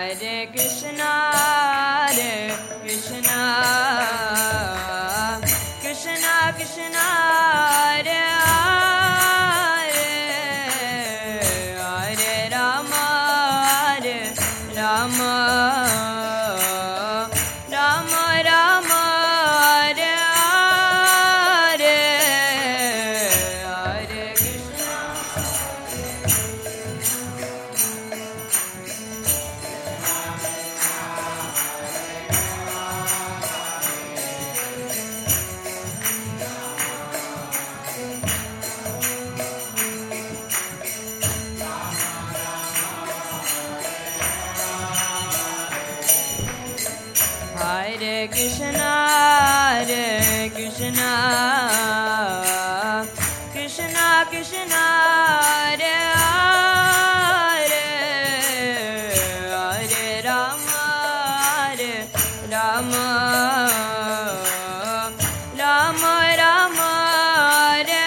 Hare Krishna, Hare Krishna, Krishna Krishna, Hare Hare, Hare Rama, Hare Rama. Hare Krishna, Hare Krishna, Krishna Krishna, Hare Hare, Hare Rama, Hare Rama, Rama Rama, Hare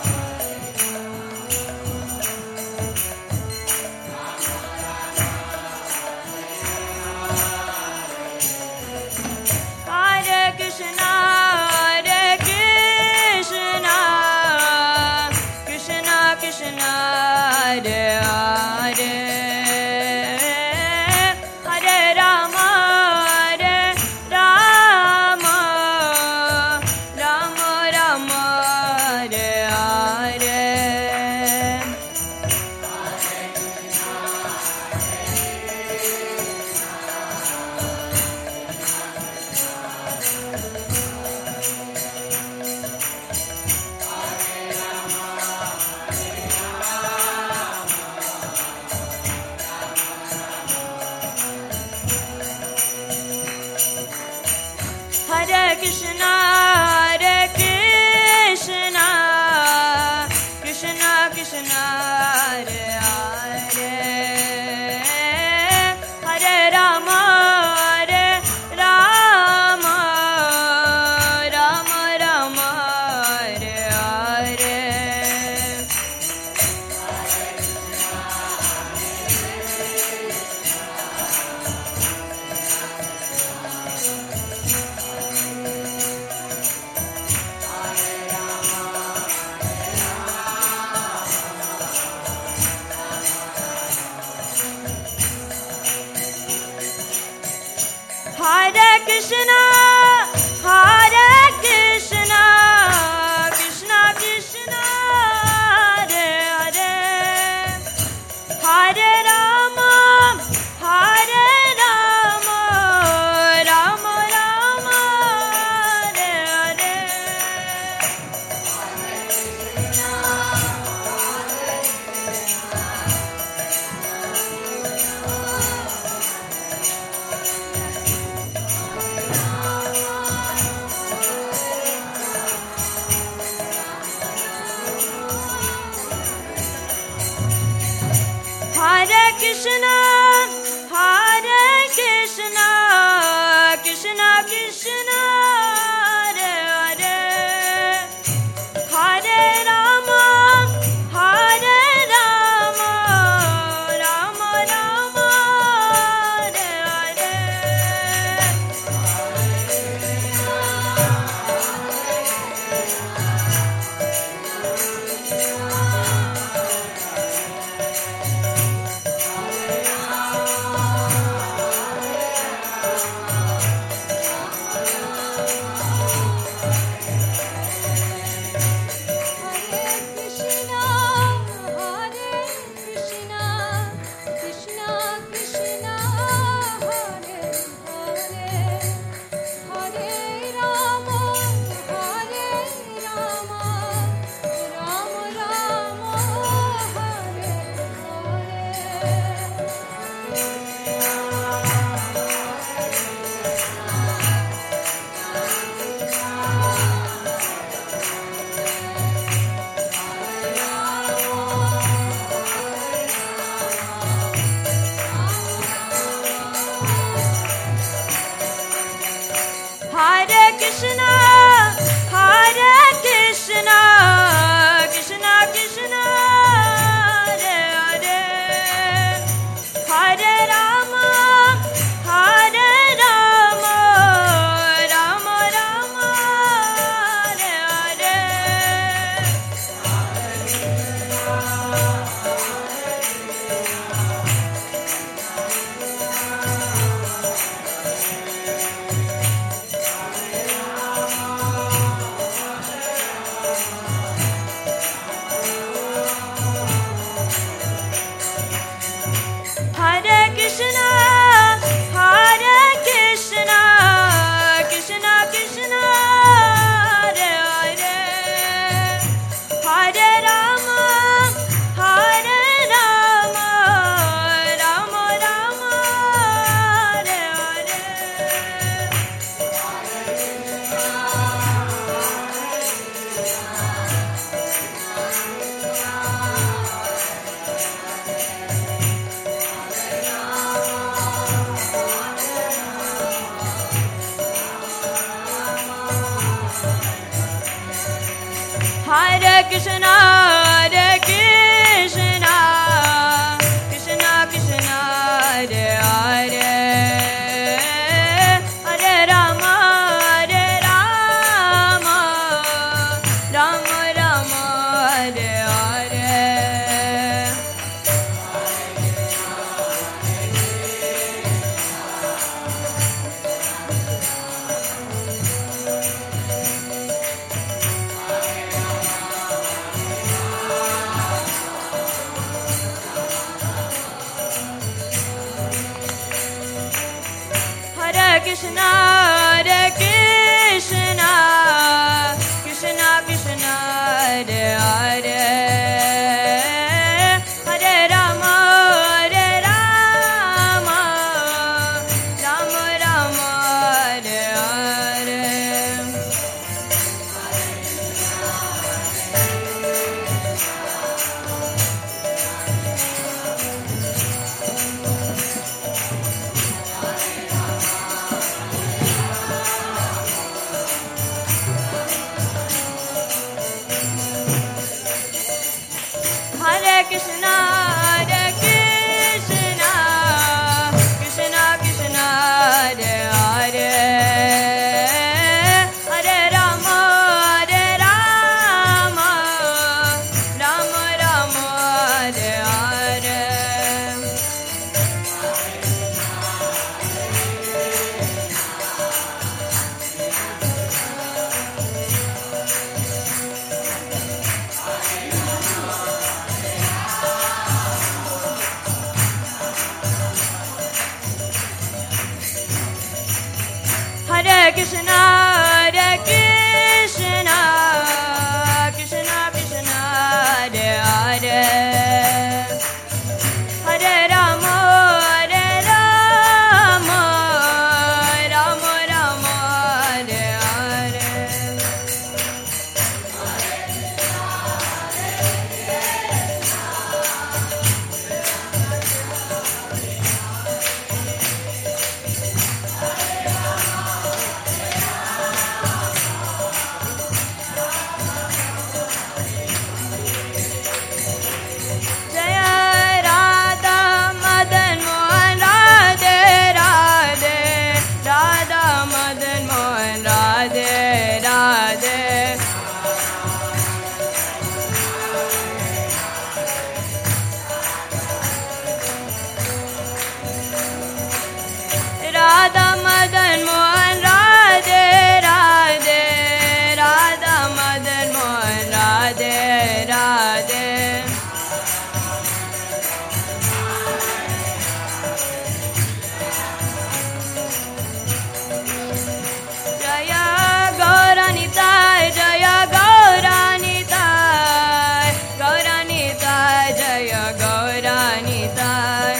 Krishna Krishna, Hare Hare, Hare Rama, Hare Rama, Rama Rama, Hare Hare. Hare Krishna, Hare Krishna, Krishna Krishna, Hare Hare, Hare Rama, Hare Rama, Rama Rama, Hare Hare. Hare Krishna, Hare Krishna, Krishna Krishna, Hare Hare, Hare Rama, Hare Rama, Rama Rama, Hare Hare. Hare Krishna, Hare Krishna, Krishna Krishna, Hare Hare, Hare Rama, Hare Rama, Rama Rama, Hare Hare. Hare Krishna, Hare Krishna, Krishna Krishna, Hare Hare, Hare Rama, Hare Rama, Rama Rama, Hare Hare. Krishna, Hare Krishna, Krishna Krishna, Hare Hare, Hare Rama, Hare Rama, Rama Rama, Hare Hare. Krishna, Hare Krishna, Krishna Krishna, Hare Hare, Hare Rama, Hare Rama, Rama Rama, Hare Hare. Hare Krishna, Hare Krishna, Krishna Krishna, Hare Hare, Hare Rama, Hare Rama, Rama Rama, Hare Radha Madan Mohan Radhe Radhe, Radha Madan Mohan Radhe Radhe. Jaya Gauranitai, Jaya Gauranitai, Gauranitai, Jaya Gauranitai.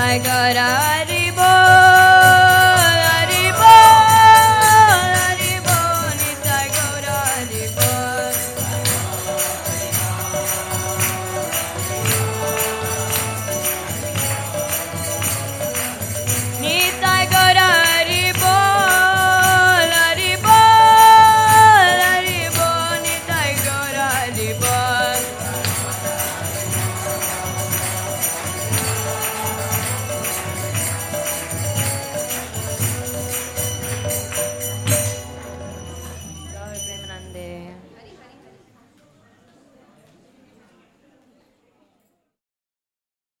I got